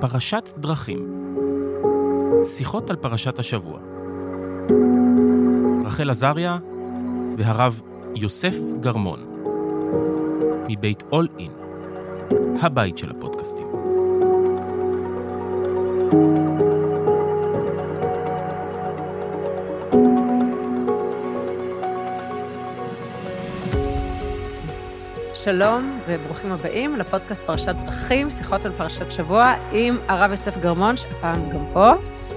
פרשת דרכים, שיחות על פרשת השבוע. רחל עזריה והרב יוסף גרמון, מבית All In, הבית של הפודקאסטים. שלום וברוכים הבאים לפודקאסט פרשת דרכים, שיחות על פרשת שבוע עם הרב יוסף גרמון, שהפעם גם פה.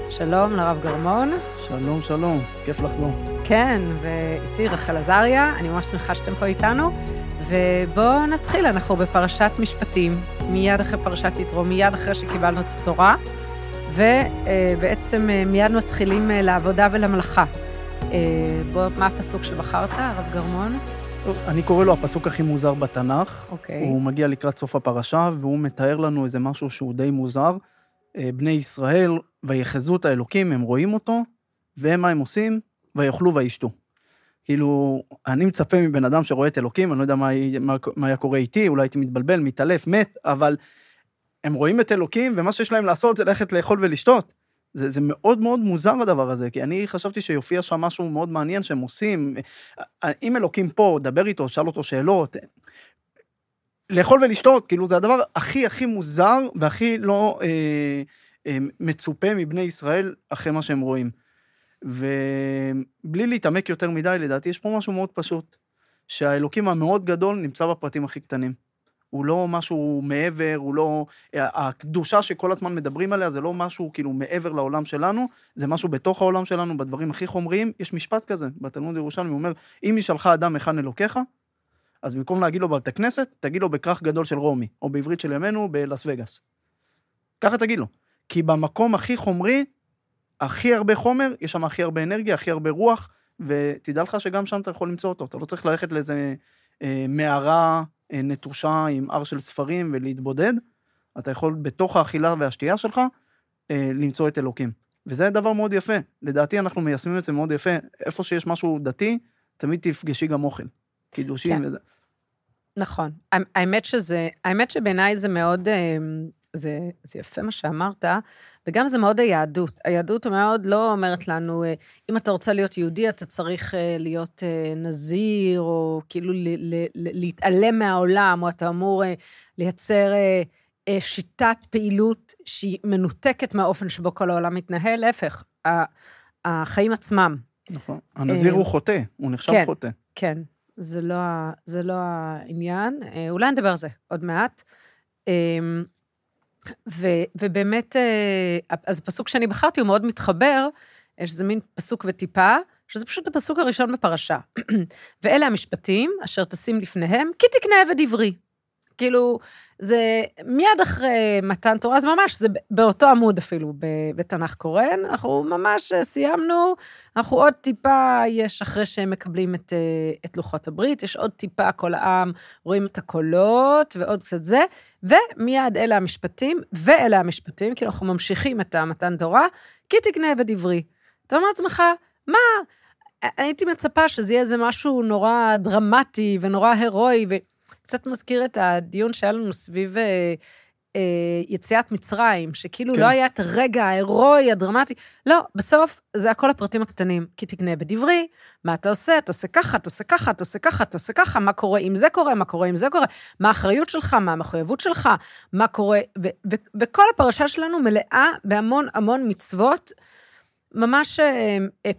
שלום לרב גרמון. שלום, שלום, כיף לחזור. כן, ואיתי רחל עזריה, אני ממש שמחה שאתם פה איתנו, ובואו נתחיל, אנחנו בפרשת משפטים, מיד אחרי פרשת יתרו, מיד אחרי שקיבלנו את התורה, ובעצם מיד מתחילים לעבודה ולמלאכה. בואו, מה הפסוק שבחרת, הרב גרמון? אני קורא לו הפסוק הכי מוזר בתנ"ך, הוא מגיע לקראת סוף הפרשה, והוא מתאר לנו איזה משהו שהוא די מוזר, בני ישראל ויחזו את האלוקים, הם רואים אותו, והם מה הם עושים? ויאכלו וישתו. כאילו, אני מצפה מבן אדם שרואה את אלוקים, אני לא יודע מה היה קורה איתי, אולי הייתי מתבלבל, מתעלף, מת, אבל הם רואים את אלוקים, ומה שיש להם לעשות זה ללכת לאכול ולשתות. זה מאוד מאוד מוזר הדבר הזה, כי אני חשבתי שיופיע שם משהו מאוד מעניין שהם עושים, אם אלוקים פה, דבר איתו, שאל אותו שאלות, לאכול ולשתות, כאילו זה הדבר הכי הכי מוזר, והכי לא מצופה מבני ישראל, אחרי מה שהם רואים. ובלי להתעמק יותר מדי, לדעתי, יש פה משהו מאוד פשוט, שהאלוקים המאוד גדול נמצא בפרטים הכי קטנים. הוא לא משהו מעבר, הוא לא, הקדושה שכל הזמן מדברים עליה, זה לא משהו כאילו מעבר לעולם שלנו, זה משהו בתוך העולם שלנו, בדברים הכי חומריים. יש משפט כזה, בתלמוד ירושלמי, הוא אומר, אם ישלח אדם מכאן אלוקיך, אז במקום להגיד לו בבית הכנסת, תגיד לו בכרך גדול של רומי, או בעברית של ימינו, בלס וגאס. ככה תגיד לו, כי במקום הכי חומרי, הכי הרבה חומר, יש שם הכי הרבה אנרגיה, הכי הרבה רוח, ותדע לך שגם שם אתה יכול למצוא אותו, אתה לא צריך ללכת לאיזה מערה, נטושה עם אר של ספרים ולהתבודד, אתה יכול בתוך האכילה והשתייה שלך למצוא את אלוקים. וזה דבר מאוד יפה. לדעתי אנחנו מיישמים את זה מאוד יפה. איפה שיש משהו דתי, תמיד תפגשי גם אוכל. קידושים וזה. נכון. האמת שבעיניי זה מאוד, זה יפה מה שאמרת, וגם זה מאוד היהדות. היהדות מאוד לא אומרת לנו, אם אתה רוצה להיות יהודי, אתה צריך להיות נזיר, או כאילו להתעלם מהעולם, או אתה אמור לייצר שיטת פעילות שהיא מנותקת מהאופן שבו כל העולם מתנהל, להפך, החיים עצמם. נכון, הנזיר הוא חוטא, הוא נחשב חוטא. כן, זה לא העניין, אולי נדבר על זה עוד מעט. ובאמת, אז הפסוק שאני בחרתי הוא מאוד מתחבר, שזה מין פסוק וטיפה, שזה פשוט הפסוק הראשון בפרשה. ואלה המשפטים, אשר תשים לפניהם, כי תקנה עבד עברי. כאילו, זה מיד אחרי מתן תורה, זה ממש, זה באותו עמוד אפילו, בתנ"ך קורן, אנחנו ממש סיימנו, אנחנו עוד טיפה, יש אחרי שהם מקבלים את לוחות הברית, יש עוד טיפה, כל העם, רואים את הקולות, ועוד קצת זה, ומיד אלה המשפטים, כאילו אנחנו ממשיכים את המתן תורה, כי תקנה עבד עברי. אתה אומר לעצמך, מה? אני הייתי מצפה שזה יהיה איזה משהו נורא דרמטי, ונורא הרואי, קצת מזכיר את הדיון שהיה לנו סביב יציאת מצרים, שכאילו לא היה את הרגע ההירואי, הדרמטי, לא, בסוף זה הכל הפרטים הקטנים, כי תקנה בדברי, מה אתה עושה, אתה עושה ככה, מה קורה אם זה קורה, מה האחריות שלך, מה המחויבות שלך, מה קורה, וכל הפרשה שלנו מלאה בהמון המון מצוות, ממש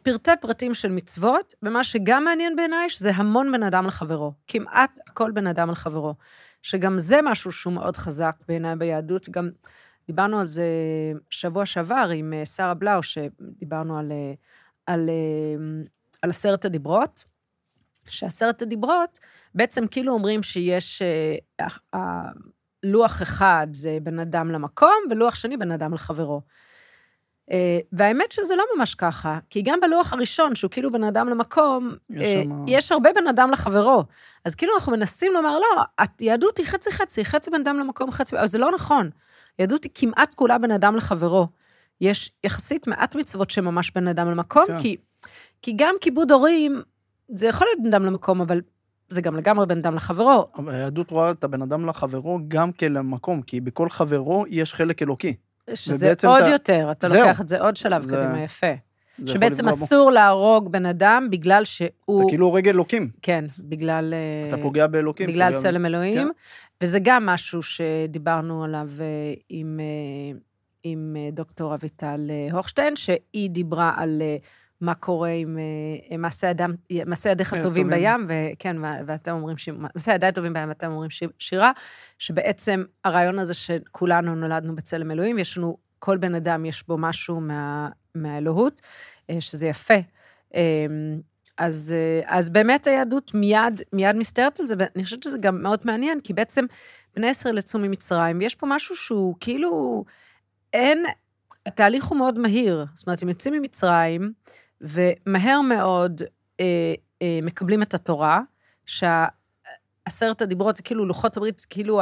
פרטי פרטים של מצוות, ומה שגם מעניין בעיניי, שזה המון בן אדם לחברו, כמעט הכל בן אדם לחברו, שגם זה משהו שהוא מאוד חזק בעיניי ביהדות, גם דיברנו על זה שבוע שעבר עם שרה בלאו, שדיברנו על עשרת הדיברות, שעשרת הדיברות בעצם כאילו אומרים שיש לוח אחד זה בן אדם למקום, ולוח שני בן אדם לחברו, והאמת שזה לא ממש ככה, כי גם בלוח הראשון, שהוא כאילו בן אדם למקום, יש הרבה בן אדם לחברו, אז כאילו אנחנו מנסים לומר, לא, היהדות היא חצי, בן אדם למקום, חצי, אבל זה לא נכון, יהדות היא כמעט כולה בן אדם לחברו. יש יחסית מעט מצוות שממש בן אדם למקום, כן. כי גם כיבוד הורים, זה יכול להיות בן אדם למקום, אבל זה גם לגמרי בן אדם לחברו. אבל היהדות רואה את הבן אדם לחברו גם כלמקום, כי בכל חברו יש חלק אלוקי. שזה עוד יותר, אתה לוקח את זה עוד שלב קדימה, יפה. שבעצם אסור להרוג בן אדם בגלל שהוא... אתה כאילו הורג אלוקים. כן, בגלל... אתה פוגע באלוקים. בגלל צלם אלוהים, וזה גם משהו שדיברנו עליו עם דוקטור אביטל הוכשטיין, שהיא דיברה על... מה קורה עם מעשי ידיך טובים בים, ואתם אומרים מעשי ידיי טובים בים, ואתם אומרים שירה, שבעצם הרעיון הזה שכולנו נולדנו בצלם אלוהים, יש לנו, כל בן אדם יש בו משהו מהאלוהות, שזה יפה. אז באמת היהדות מיד מסתרת על זה, ואני חושבת שזה גם מאוד מעניין, כי בעצם בני ישראל יצאו ממצרים, יש פה משהו שהוא כאילו, התהליך הוא מאוד מהיר, זאת אומרת, הם יוצאים ממצרים, ומהר מאוד מקבלים את התורה, שעשרת הדיברות זה כאילו לוחות הברית, זה כאילו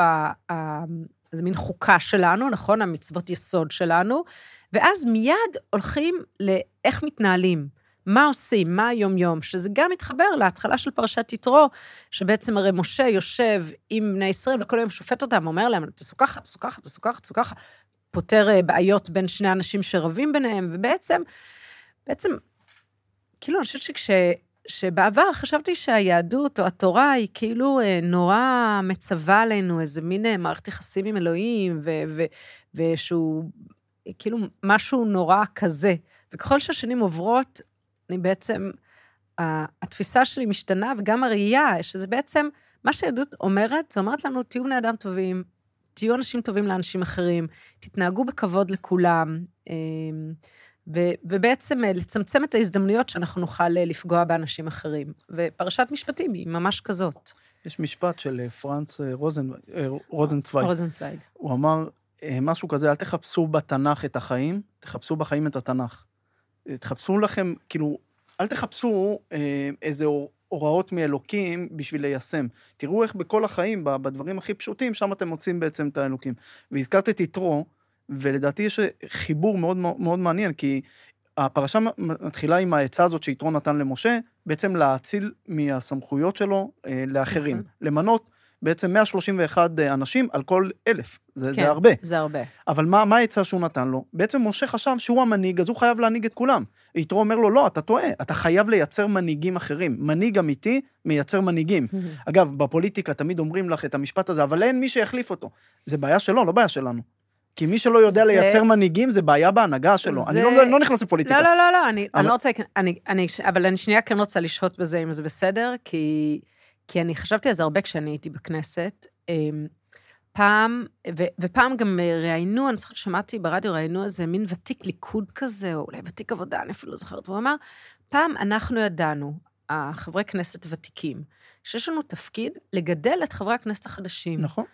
זה מין חוקה שלנו, נכון? המצוות יסוד שלנו, ואז מיד הולכים לאיך מתנהלים, מה עושים, מה היום יום, שזה גם מתחבר להתחלה של פרשת יתרו, שבעצם הרי משה יושב עם בני ישראל, וכל היום שופט אותם, אומר להם, תעשו ככה, תעשו ככה, תעשו ככה, תעשו ככה, פותר בעיות בין שני אנשים שרבים ביניהם, ובעצם, כאילו, אני חושבת שבעבר חשבתי שהיהדות או התורה היא כאילו נורא מצווה עלינו, איזה מין מערכת יחסים עם אלוהים, ושהוא כאילו משהו נורא כזה. וככל שהשנים עוברות, אני בעצם, התפיסה שלי משתנה, וגם הראייה, שזה בעצם, מה שהיהדות אומרת, זה אומרת לנו, תהיו בני אדם טובים, תהיו אנשים טובים לאנשים אחרים, תתנהגו בכבוד לכולם, ובעצם לצמצם את ההזדמנויות שאנחנו נוכל לפגוע באנשים אחרים. ופרשת משפטים היא ממש כזאת. יש משפט של פרנץ רוזנצוויג. הוא אמר משהו כזה, אל תחפשו בתנ"ך את החיים, תחפשו בחיים את התנ"ך. תחפשו לכם, כאילו, אל תחפשו איזה הוראות מאלוקים בשביל ליישם. תראו איך בכל החיים, בדברים הכי פשוטים, שם אתם מוצאים בעצם את האלוקים. והזכרת את יתרו, ולדעתי יש חיבור מאוד מאוד מעניין, כי הפרשה מתחילה עם העצה הזאת שיתרו נתן למשה, בעצם להציל מהסמכויות שלו לאחרים, למנות בעצם 131 אנשים על כל 1,000. זה הרבה. זה הרבה. אבל מה העצה שהוא נתן לו? בעצם משה חשב שהוא המנהיג, אז הוא חייב להנהיג את כולם. יתרו אומר לו, לא, אתה טועה, אתה חייב לייצר מנהיגים אחרים. מנהיג אמיתי מייצר מנהיגים. אגב, בפוליטיקה תמיד אומרים לך את המשפט הזה, אבל אין מי שיחליף אותו. זה בעיה שלו, לא בעיה שלנו. כי מי שלא יודע לייצר מנהיגים, זה בעיה בהנהגה שלו. אני לא נכנס לפוליטיקה. לא, אני רוצה, אבל אני שנייה כן רוצה לשהות בזה, אם זה בסדר, כי אני חשבתי על זה הרבה כשאני הייתי בכנסת, ופעם גם ראיינו, אני זוכרת שמעתי ברדיו, ראיינו איזה מין ותיק ליכוד כזה, או אולי ותיק עבודה, אני אפילו לא זוכרת, והוא אמר, פעם אנחנו ידענו, חברי כנסת ותיקים, שיש לנו תפקיד לגדל את חברי הכנסת החדשים. נכון.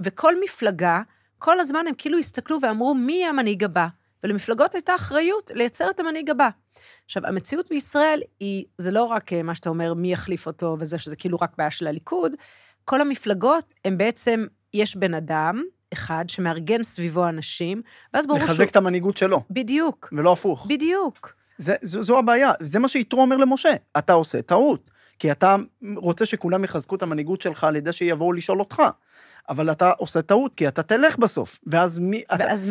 וכל מפלגה, כל הזמן הם כאילו הסתכלו ואמרו, מי המנהיג הבא? ולמפלגות הייתה אחריות לייצר את המנהיג הבא. עכשיו, המציאות בישראל היא, זה לא רק מה שאתה אומר, מי יחליף אותו, וזה שזה כאילו רק בעיה של הליכוד, כל המפלגות הם בעצם, יש בן אדם אחד שמארגן סביבו אנשים, ואז ברור לחזק את המנהיגות שלו. בדיוק. ולא הפוך. בדיוק. זו הבעיה, זה מה שיתרו אומר למשה, אתה עושה טעות, כי אתה רוצה שכולם יחזקו את המנהיגות שלך, על ידי שיבואו לשאול אותך. אבל אתה עושה טעות, כי אתה תלך בסוף, ואז מי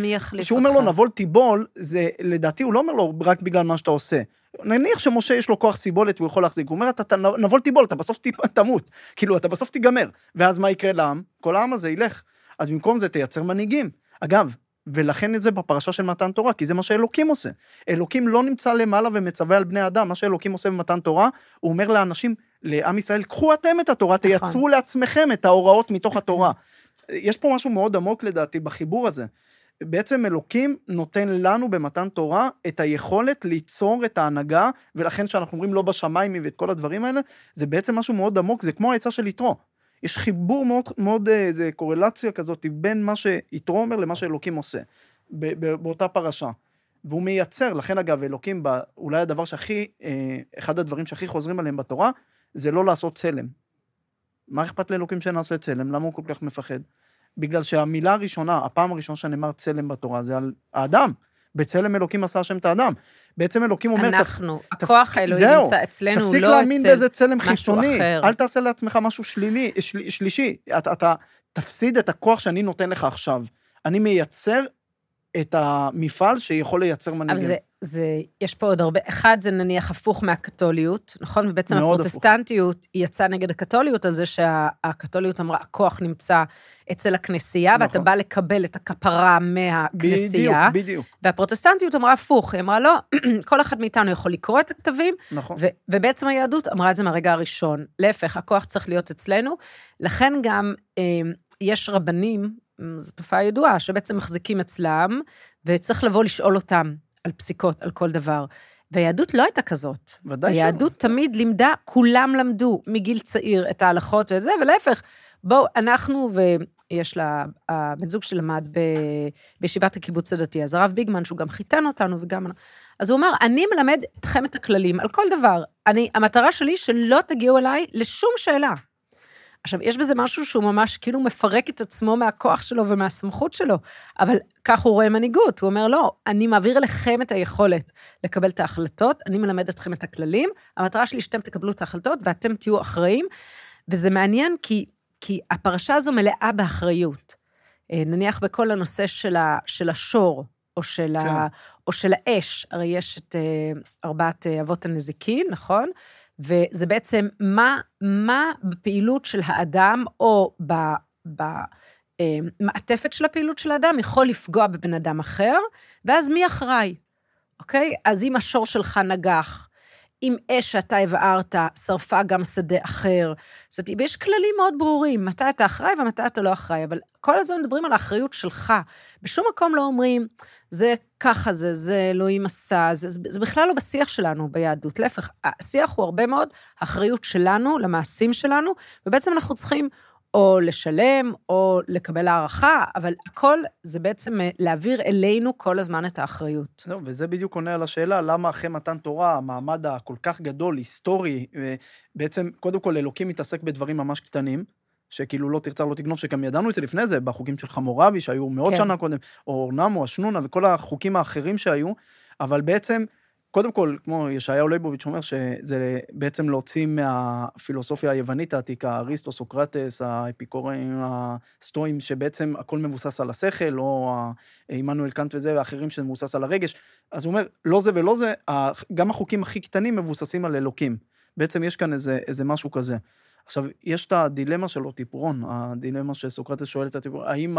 יחליף אותך? כשהוא אומר לו, נבול תיבול, זה, לדעתי, הוא לא אומר לו, רק בגלל מה שאתה עושה. נניח שמשה יש לו כוח סיבולת, והוא יכול להחזיק, הוא אומר, אתה נבול תיבול, אתה בסוף תמות, כאילו, אתה בסוף תיגמר, ואז מה יקרה לעם? כל העם הזה ילך. אז במקום זה תייצר מנהיגים. אגב, ולכן זה בפרשה של מתן תורה, כי זה מה שאלוקים עושה. אלוקים לא נמצא למעלה ומצווה על בני אדם, מה שאלוקים עושה במתן תורה, הוא אומר לאנשים, לעם ישראל, קחו אתם את התורה, תייצרו לעצמכם את ההוראות מתוך התורה. יש פה משהו מאוד עמוק לדעתי בחיבור הזה. בעצם אלוקים נותן לנו במתן תורה את היכולת ליצור את ההנהגה, ולכן שאנחנו אומרים לא בשמיים ואת כל הדברים האלה, זה בעצם משהו מאוד עמוק, זה כמו העצה של יתרו. יש חיבור מאוד, מאוד, זה קורלציה כזאת בין מה שיתרו אומר למה שאלוקים עושה, באותה פרשה. והוא מייצר, לכן אגב אלוקים, אולי הדבר שהכי, אחד הדברים שהכי חוזרים עליהם בתורה, זה לא לעשות צלם. מה אכפת לאלוקים שנעשה צלם? למה הוא כל כך מפחד? בגלל שהמילה הראשונה, הפעם הראשונה שנאמר צלם בתורה, זה על האדם. בצלם אלוקים עשה השם את האדם. בעצם אלוקים אומר... אנחנו, הכוח האלוהים נמצא אצלנו, הוא לא אצל משהו אחר. תפסיק להאמין באיזה צלם חיצוני. אל תעשה לעצמך משהו שלישי. אתה תפסיד את הכוח שאני נותן לך עכשיו. אני מייצר את המפעל שיכול לייצר מנהיגים. אבל יש פה עוד הרבה, אחד זה נניח הפוך מהקתוליות, נכון? ובעצם הפרוטסטנטיות יצאה נגד הקתוליות על זה שהקתוליות אמרה, הכוח נמצא אצל הכנסייה, ואתה בא לקבל את הכפרה מהכנסייה. בדיוק. והפרוטסטנטיות אמרה הפוך, היא אמרה לא, כל אחד מאיתנו יכול לקרוא את הכתבים, ובעצם היהדות אמרה את זה מהרגע הראשון. להפך, הכוח צריך להיות אצלנו, לכן גם יש רבנים, זו תופעה ידועה, שבעצם מחזיקים אצלם, וצריך לבוא לשאול אותם על פסיקות, על כל דבר. והיהדות לא הייתה כזאת. היהדות תמיד לימדה, כולם למדו מגיל צעיר את ההלכות ואת זה, ולהפך, בואו, אנחנו, ויש לה, הבן זוג שלמד בישיבת הקיבוץ הדתי, אז הרב ביגמן, שהוא גם חיתן אותנו וגם... אז הוא אמר, אני מלמד אתכם את הכללים, על כל דבר. המטרה שלי שלא תגיעו אליי לשום שאלה. עכשיו, יש בזה משהו שהוא ממש כאילו מפרק את עצמו מהכוח שלו ומהסמכות שלו, אבל כך הוא רואה מנהיגות, הוא אומר, לא, אני מעביר לכם את היכולת לקבל את ההחלטות, אני מלמד אתכם את הכללים, המטרה שלי שאתם תקבלו את ההחלטות, ואתם תהיו אחראים, וזה מעניין כי הפרשה הזו מלאה באחריות, נניח בכל הנושא של השור, או של האש, הרי יש את ארבעת אבות הנזיקין, נכון? וזה בעצם מה בפעילות של האדם, או במעטפת של הפעילות של האדם, יכול לפגוע בבן אדם אחר, ואז מי אחראי, אוקיי? אז אם השור שלך נגח, אם אש שאתה הבארת, שרפה גם שדה אחר, זאת אומרת, יש כללים מאוד ברורים, מתי אתה אחראי ומתי אתה לא אחראי, אבל כל הזמן מדברים על האחריות שלך, בשום מקום לא אומרים, זה ככה זה, זה אלוהים עשה, זה בכלל לא בשיח שלנו ביהדות, להפך, השיח הוא הרבה מאוד האחריות שלנו, למעשים שלנו, ובעצם אנחנו צריכים או לשלם, או לקבל הערכה, אבל הכל זה בעצם להעביר אלינו כל הזמן את האחריות. לא, וזה בדיוק עונה על השאלה, למה אחרי מתן תורה, המעמד הכל כך גדול, היסטורי, בעצם, קודם כל, אלוקים מתעסק בדברים ממש קטנים, שכאילו לא תרצה, לא תגנוב, שגם ידענו את זה לפני זה, בחוקים של חמורבי, שהיו מאות כן. שנה קודם, או אורנם, או השנונה, וכל החוקים האחרים שהיו, אבל בעצם, קודם כל, כמו ישעיה ליבוביץ' אומר, שזה בעצם להוציא מהפילוסופיה היוונית העתיקה, אריסטו, סוקרטס, האפיקורים, הסטואים, שבעצם הכל מבוסס על השכל, או אימנואל קנט וזה, ואחרים שמבוסס על הרגש. אז הוא אומר, לא זה ולא זה, גם החוקים הכי קטנים מבוססים על אלוקים. בעצם יש כאן איזה משהו כזה. עכשיו, יש את הדילמה של אוטיפורון, הדילמה שסוקרטס שואל את אוטיפורון, האם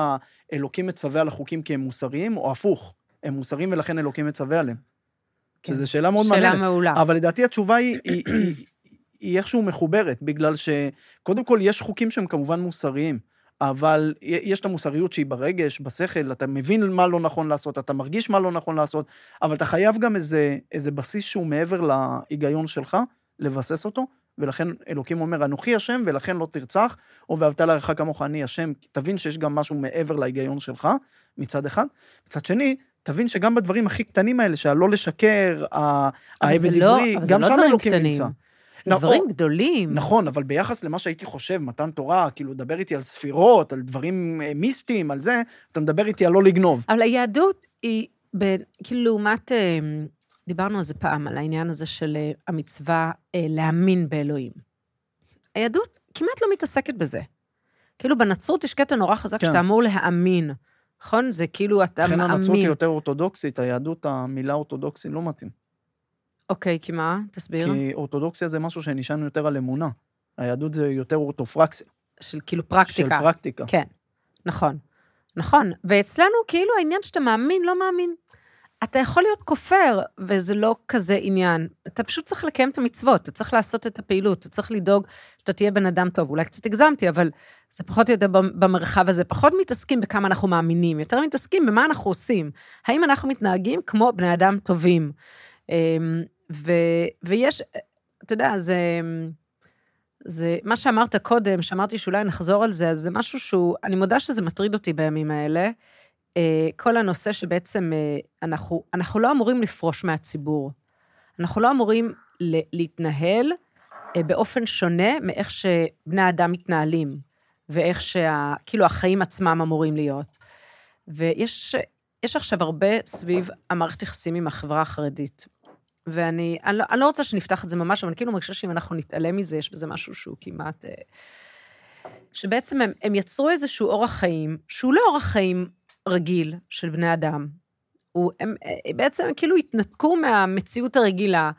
האלוקים מצווה על החוקים כי הם מוסריים, או הפוך, הם מוסריים ולכן אלוקים מצווה עליהם. שזו שאלה מאוד מעניינת, אבל לדעתי התשובה היא איכשהו מחוברת, בגלל שקודם כל יש חוקים שהם כמובן מוסריים, אבל יש את המוסריות שהיא ברגש, בשכל, אתה מבין מה לא נכון לעשות, אתה מרגיש מה לא נכון לעשות, אבל אתה חייב גם איזה בסיס שהוא מעבר להיגיון שלך, לבסס אותו, ולכן אלוקים אומר, אנוכי השם, ולכן לא תרצח, או ואהבת לרעך כמוך, אני השם, תבין שיש גם משהו מעבר להיגיון שלך, מצד אחד, מצד שני, תבין שגם בדברים הכי קטנים האלה, שהלא לשקר, העבד עברי, גם שם אלוקים נמצא. זה דברים גדולים. נכון, אבל ביחס למה שהייתי חושב, מתן תורה, כאילו, דבר איתי על ספירות, על דברים מיסטיים, על זה, אתה מדבר איתי על לא לגנוב. אבל היהדות היא, כאילו, לעומת, דיברנו על זה פעם, על העניין הזה של המצווה להאמין באלוהים. היהדות כמעט לא מתעסקת בזה. כאילו, בנצרות יש קטע נורא חזק, שאתה אמור להאמין. נכון? זה כאילו אתה מאמין. לכן הנצרות היא יותר אורתודוקסית, היהדות, המילה אורתודוקסית לא מתאים. אוקיי, כי מה? תסביר. כי אורתודוקסיה זה משהו שנשען יותר על אמונה. היהדות זה יותר אורתופרקסיה. של כאילו פרקטיקה. של פרקטיקה. כן, נכון. נכון, ואצלנו כאילו העניין שאתה מאמין, לא מאמין. אתה יכול להיות כופר, וזה לא כזה עניין. אתה פשוט צריך לקיים את המצוות, אתה צריך לעשות את הפעילות, אתה צריך לדאוג שאתה תהיה בן אדם טוב. אולי קצת הגזמתי, אבל זה פחות יודע במרחב הזה. פחות מתעסקים בכמה אנחנו מאמינים, יותר מתעסקים במה אנחנו עושים. האם אנחנו מתנהגים כמו בני אדם טובים. ויש, אתה יודע, זה מה שאמרת קודם, שאמרתי שאולי נחזור על זה, אז זה משהו שהוא, אני מודה שזה מטריד אותי בימים האלה, כל הנושא שבעצם אנחנו לא אמורים לפרוש מהציבור, אנחנו לא אמורים להתנהל באופן שונה מאיך שבני האדם מתנהלים, ואיך כאילו החיים עצמם אמורים להיות. ויש עכשיו הרבה סביב המערכת יחסים עם החברה החרדית. ואני לא רוצה שנפתח את זה ממש, אבל אני כאילו מרגישה שאם אנחנו נתעלם מזה, יש בזה משהו שהוא כמעט... שבעצם הם יצרו איזשהו אורח חיים, שהוא לא אורח חיים רגיל של בני אדם. הם בעצם כאילו התנתקו מהמציאות הרגילה,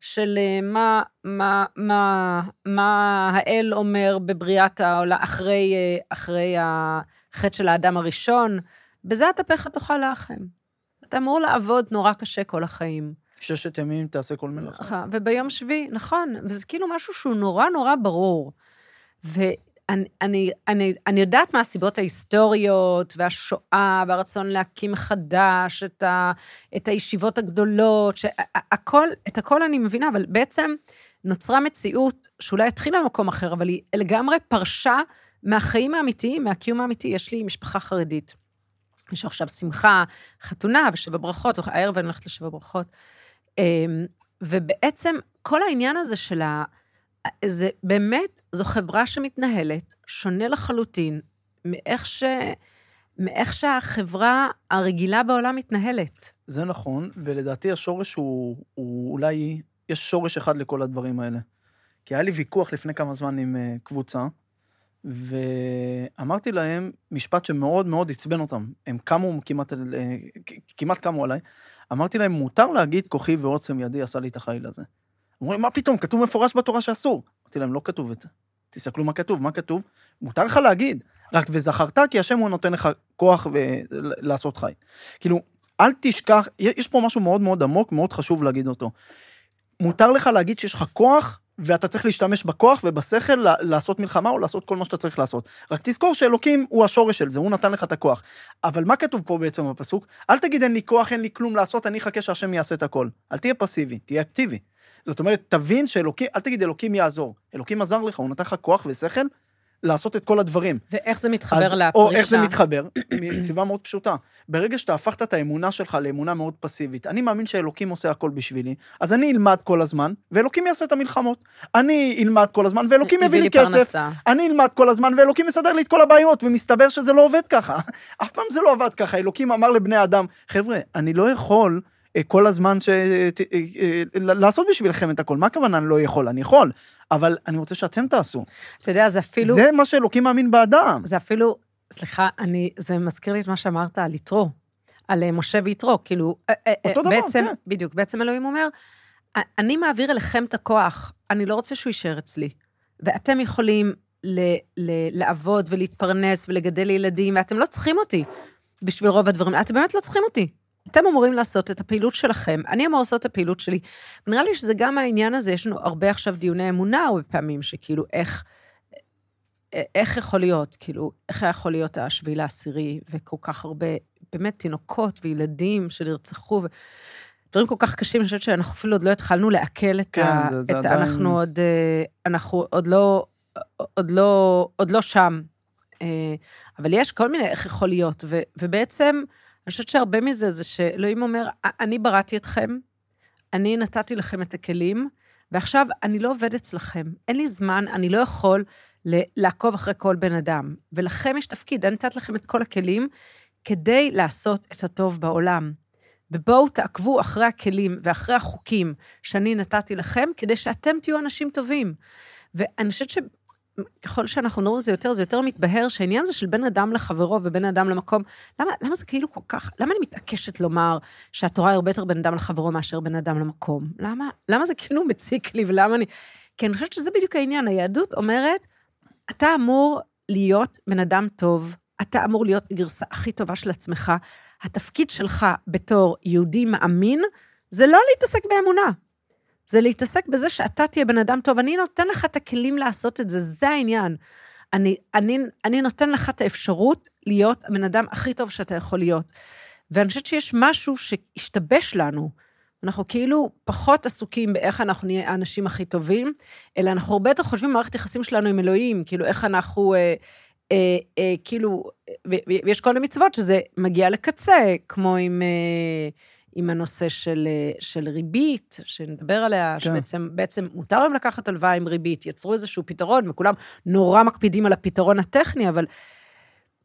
של מה האל אומר בבריאת העולם, אחרי החטא של האדם הראשון, בזה אתה פחה תאכל לחם. אתה אמור לעבוד נורא קשה כל החיים. 6 ימים תעשה כל מלאכה. וביום שביעי, נכון, וזה כאילו משהו שהוא נורא נורא ברור. אני יודעת מה הסיבות ההיסטוריות והשואה והרצון להקים חדש את הישיבות הגדולות, את הכל אני מבינה, אבל בעצם נוצרה מציאות שאולי התחילה במקום אחר, אבל היא לגמרי פרשה מהחיים האמיתיים, מהקיום האמיתי. יש לי משפחה חרדית, יש עכשיו שמחה, חתונה ושבע ברכות, הערב אני הולכת לשבע ברכות, ובעצם כל העניין הזה של זה באמת, זו חברה שמתנהלת, שונה לחלוטין, מאיך שהחברה הרגילה בעולם מתנהלת. זה נכון, ולדעתי השורש הוא אולי, יש שורש אחד לכל הדברים האלה. כי היה לי ויכוח לפני כמה זמן עם קבוצה, ואמרתי להם משפט שמאוד מאוד עצבן אותם. הם קמו, כמעט קמו עליי. אמרתי להם, מותר להגיד כוחי ועוצם ידי עשה לי את החיל הזה. אומרים, מה פתאום? כתוב מפורש בתורה שאסור. אמרתי להם, לא כתוב את זה. תסתכלו מה כתוב, מה כתוב? מותר לך להגיד, רק וזכרת כי השם הוא נותן לך כוח לעשות חי. כאילו, אל תשכח, יש פה משהו מאוד מאוד עמוק, מאוד חשוב להגיד אותו. מותר לך להגיד שיש לך כוח, ואתה צריך להשתמש בכוח ובשכל לעשות מלחמה, או לעשות כל מה שאתה צריך לעשות. רק תזכור שאלוקים הוא השורש של זה, הוא נתן לך את הכוח. אבל מה כתוב פה בעצם בפסוק? אל תגיד, אין לי כוח, אין לי כלום לעשות, אני אחכה שהשם יעשה את הכל. אל תהיה פסיבי, תהיה אקטיבי. זאת אומרת, תבין שאלוקים, אל תגיד אלוקים יעזור, אלוקים עזר לך, הוא נתן לך כוח ושכל לעשות את כל הדברים. ואיך זה מתחבר לפרישה? או איך זה מתחבר? מציבה מאוד פשוטה. ברגע שאתה הפכת את האמונה שלך לאמונה מאוד פסיבית, אני מאמין שאלוקים עושה הכל בשבילי, אז אני אלמד כל הזמן, ואלוקים יעשה את המלחמות. אני אלמד כל הזמן, ואלוקים יביא לי כסף. אני אלמד כל הזמן, ואלוקים יסדר לי את כל הבעיות, ומסתבר שזה לא עובד ככה. אף פעם זה לא עובד ככה. אלוקים אמר לבני האדם, חבר'ה, אני לא יכול כל הזמן לעשות בשבילכם את הכל. מה הכוונה? אני לא יכול, אני יכול, אבל אני רוצה שאתם תעשו. אתה יודע, זה אפילו... זה מה שאלוקים מאמין באדם. זה אפילו, סליחה, זה מזכיר לי את מה שאמרת על יתרו, על משה ויתרו, כאילו... אותו דבר, כן. בדיוק, בעצם אלוהים אומר, אני מעביר אליכם את הכוח, אני לא רוצה שהוא יישאר אצלי, ואתם יכולים לעבוד ולהתפרנס ולגדל ילדים, ואתם לא צריכים אותי בשביל רוב הדברים, אתם באמת לא צריכים אותי. אתם אמורים לעשות את הפעילות שלכם, אני אמור לעשות את הפעילות שלי. נראה לי שזה גם העניין הזה, יש לנו הרבה עכשיו דיוני אמונה, הרבה פעמים שכאילו איך יכול להיות, כאילו, איך יכול להיות השביל העשירי, וכל כך הרבה, באמת תינוקות וילדים שנרצחו, דברים כל כך קשים, אני חושבת שאנחנו אפילו עוד לא התחלנו לעכל את ה... אנחנו עוד לא שם, אבל יש כל מיני איך יכול להיות, ובעצם... אני חושבת שהרבה מזה זה שאלוהים אומר, אני בראתי אתכם, אני נתתי לכם את הכלים, ועכשיו אני לא עובד אצלכם, אין לי זמן, אני לא יכול לעקוב אחרי כל בן אדם, ולכם יש תפקיד, אני נתת לכם את כל הכלים, כדי לעשות את הטוב בעולם. ובואו תעקבו אחרי הכלים ואחרי החוקים שאני נתתי לכם, כדי שאתם תהיו אנשים טובים. ואני חושבת ש... ככל שאנחנו נראה זה יותר מתבהר, שהעניין זה של בין אדם לחברו, ובין אדם למקום, למה זה כאילו כל כך, למה אני מתעקשת לומר, שהתורה הרבה יותר בין אדם לחברו, מאשר בין אדם למקום, למה זה כאילו מציק לי, ולמה אני, כי אני חושבת שזה בדיוק העניין, היהדות אומרת, אתה אמור להיות בן אדם טוב, אתה אמור להיות הגרסה הכי טובה של עצמך, התפקיד שלך, בתור יהודי מאמין, זה לא להתעסק באמונה, זה להתעסק בזה שאתה תהיה בן אדם טוב, אני נותן לך את הכלים לעשות את זה, זה העניין. אני נותן לך את האפשרות להיות הבן אדם הכי טוב שאתה יכול להיות. ואני חושבת שיש משהו שהשתבש לנו, אנחנו כאילו פחות עסוקים באיך אנחנו נהיה האנשים הכי טובים, אלא אנחנו הרבה יותר חושבים מערכת יחסים שלנו עם אלוהים, כאילו איך אנחנו, כאילו, ויש כל המצוות שזה מגיע לקצה, כמו עם... עם הנושא של ריבית, שנדבר עליה, שבעצם מותר להם לקחת הלוואה עם ריבית, יצרו איזשהו פתרון, וכולם נורא מקפידים על הפתרון הטכני, אבל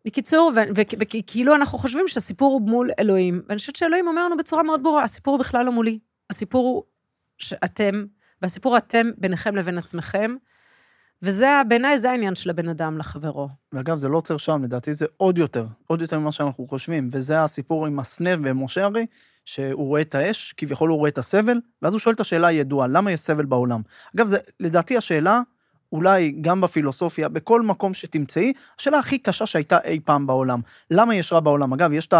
בקיצור, וכאילו אנחנו חושבים שהסיפור הוא מול אלוהים, ואני חושבת שאלוהים אומר לנו בצורה מאוד ברורה, הסיפור הוא בכלל לא מולי, הסיפור הוא שאתם, והסיפור אתם ביניכם לבין עצמכם, וזה, בעיניי, זה העניין של הבן אדם לחברו. ואגב, זה לא עוצר שם, לדעתי זה עוד יותר ממה שאנחנו חושבים, וזה הסיפור עם הסנב ומשה הרי, שהוא רואה את האש, כביכול הוא רואה את הסבל, ואז הוא שואל את השאלה הידועה, למה יש סבל בעולם? אגב, זה, לדעתי השאלה, אולי גם בפילוסופיה, בכל מקום שתמצאי, השאלה הכי קשה שהייתה אי פעם בעולם. למה יש רע בעולם? אגב, יש את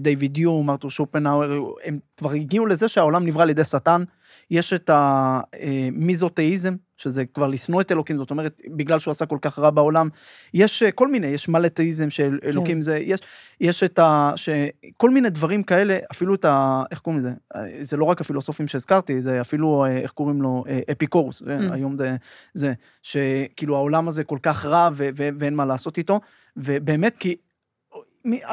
דייוויד יום, אמרתו שופנהאור, הם כבר הגיעו לזה שהעולם נברא על ידי סטן, יש את המיזותאיזם, שזה כבר לשנוא את אלוקים, זאת אומרת, בגלל שהוא עשה כל כך רע בעולם, יש כל מיני, יש מלאתאיזם של אלוקים, זה, יש את כל מיני דברים כאלה, אפילו את איך קוראים לזה? זה לא רק הפילוסופים שהזכרתי, זה אפילו, איך קוראים לו, אפיקורוס, היום זה, שכאילו העולם הזה כל כך רע, ואין מה לעשות איתו, ובאמת כי,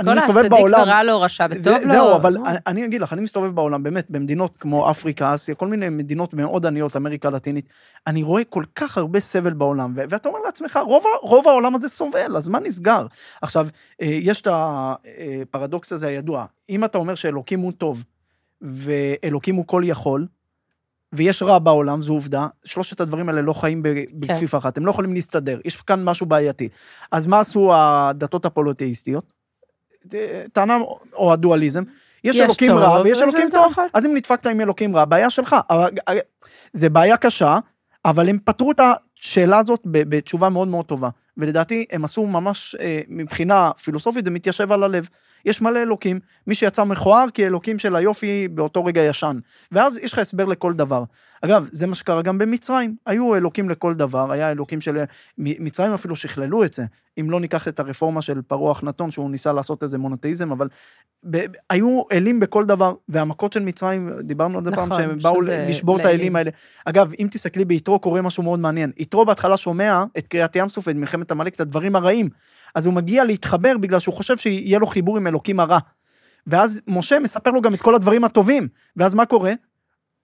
כל הצדיק קרא לו רשע וטוב לו. זהו, אבל אני אגיד לך, אני מסתובב בעולם, באמת, במדינות כמו אפריקה, אסיה, כל מיני מדינות מאוד עניות, אמריקה הלטינית, אני רואה כל כך הרבה סבל בעולם, ואתה אומר לעצמך, רוב העולם הזה סובל, אז מה נסגר? עכשיו, יש את הפרדוקס הזה הידוע, אם אתה אומר שאלוקים הוא טוב, ואלוקים הוא כל יכול, ויש רע בעולם, זו עובדה, שלושת הדברים האלה לא חיים בכפיפה אחת, הם לא יכולים להסתדר, יש כאן משהו בעייתי. אז מה עשו הדתות הפולותאיסטיות? טענה או הדואליזם, יש אלוקים רע ויש אלוקים טוב, אז אם נדפקת עם אלוקים רע, בעיה שלך, זה בעיה קשה, אבל הם פתרו את השאלה הזאת בתשובה מאוד מאוד טובה, ולדעתי הם עשו ממש מבחינה פילוסופית, זה מתיישב על הלב, יש מלא אלוקים, מי שיצא מכוער כי אלוקים של היופי באותו רגע ישן, ואז יש לך הסבר לכל דבר. אגב, זה מה שקרה גם במצרים, היו אלוקים לכל דבר, היה אלוקים של מצרים אפילו שכללו את זה, אם לא ניקח את הרפורמה של פרעה אחנתון, שהוא ניסה לעשות איזה מונותאיזם, אבל היו אלים בכל דבר, והמכות של מצרים, דיברנו על זה נכון, פעם, שהם באו לשבור את האלים האלה. אגב, אם תסתכלי ביתרו, קורה משהו מאוד מעניין. יתרו בהתחלה שומע את קריאת ים סוף, את מלחמת עמלק, את הדברים הרעים, אז הוא מגיע להתחבר בגלל שהוא חושב שיהיה לו חיבור עם אלוקים הרע. ואז משה מספר לו גם את כל הדברים הטובים. ואז מה קורה?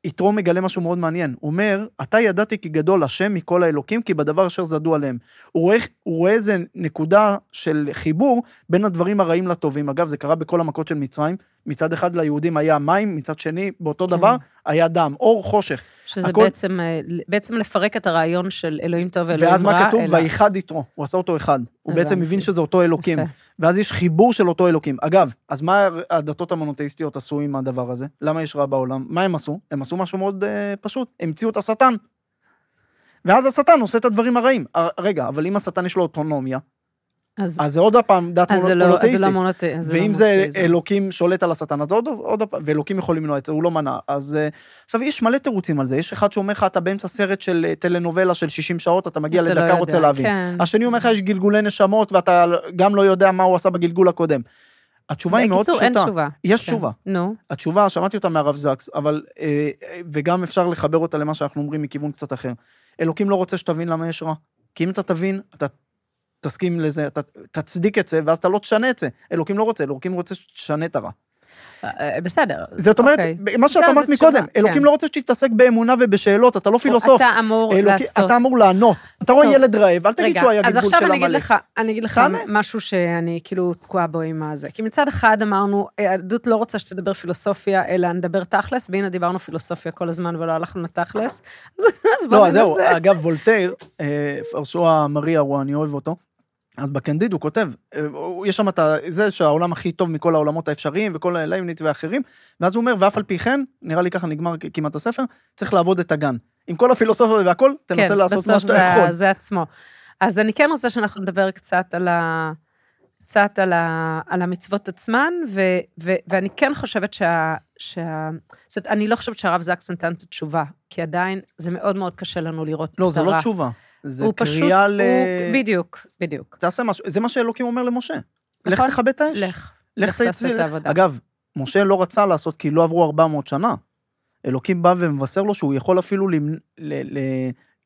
יתרו מגלה משהו מאוד מעניין. הוא אומר, אתה ידעתי כי גדול השם מכל האלוקים, כי בדבר אשר זדו עליהם. הוא רואה איזה נקודה של חיבור בין הדברים הרעים לטובים. אגב, זה קרה בכל המכות של מצרים. מצד אחד ליהודים היה מים, מצד שני, באותו דבר, היה דם, אור, חושך. שזה בעצם לפרק את הרעיון של אלוהים טוב ואלוהים רע. ואז מה כתוב? ואחד יתרו, הוא עשה אותו אחד. הוא בעצם מבין שזה אותו אלוקים. ואז יש חיבור של אותו אלוקים. אגב, אז מה הדתות המונותאיסטיות עשו עם הדבר הזה? למה יש רע בעולם? מה הם עשו? הם עשו משהו מאוד פשוט. הם המציאו את השטן. ואז השטן עושה את הדברים הרעים. רגע, אבל אם השטן יש לו אוטונומיה, אז זה עוד הפעם דת מונותאיסטית, ואם זה אלוקים שולט על השטן, אז עוד הפעם, ואלוקים יכולים למנוע את זה, הוא לא מנע, אז עכשיו יש מלא תירוצים על זה, יש אחד שאומר לך, אתה באמצע סרט של טלנובלה של 60 שעות, אתה מגיע לדקה רוצה להבין, השני אומר לך, יש גלגולי נשמות, ואתה גם לא יודע מה הוא עשה בגלגול הקודם, התשובה היא מאוד פשוטה, יש תשובה, התשובה, שמעתי אותה מהרב זקס, אבל, וגם אפשר לחבר אותה למה שאנחנו אומרים מכיוון קצת אחר, אלוקים לא רוצה שתבין למה יש רע, כי אם אתה תבין, אתה תסכים לזה, אתה תצדיק את זה, ואז אתה לא תשנה את זה. אלוקים לא רוצה, אלוקים רוצה שתשנה את הרע. בסדר. זאת אומרת, מה שאת אמרת מקודם, אלוקים לא רוצה שתתעסק באמונה ובשאלות, אתה לא פילוסוף. אתה אמור לעשות. אתה אמור לענות. אתה רואה ילד רעב, אל תגיד שהוא היה גלגול של המלך. אז עכשיו אני אגיד לך משהו שאני כאילו תקועה בו עם הזה. כי מצד אחד אמרנו, הדות לא רוצה שתדבר פילוסופיה, אלא נדבר תכלס, והנה דיברנו פילוסופיה כל הזמן, ולא הלכנו לתכלס. לא, זהו, אגב, וולטייר, פרשת מריה, אני אוהב אותו. אז בקנדיד הוא כותב, יש שם את זה שהעולם הכי טוב מכל העולמות האפשריים, וכל הלאימנית ואחרים, ואז הוא אומר, ואף על פי כן, נראה לי ככה נגמר כמעט הספר, צריך לעבוד את הגן. עם כל הפילוסופיה והכל, תנסה לעשות מה שאתה יכול. כן, זה עצמו. אז אני כן רוצה שאנחנו נדבר קצת על המצוות עצמן, ואני כן חושבת זאת אומרת, אני לא חושבת שהרב זקס נתן את התשובה, כי עדיין זה מאוד מאוד קשה לנו לראות את התורה. לא, זה לא תשובה. זה קריאה בדיוק. תעשה משהו, זה מה שאלוקים אומר למשה. לך תכבה את האש. לך תעשה את העבודה. אגב, משה לא רצה לעשות, כי לא עברו 400 שנה. אלוקים בא ומבשר לו שהוא יכול אפילו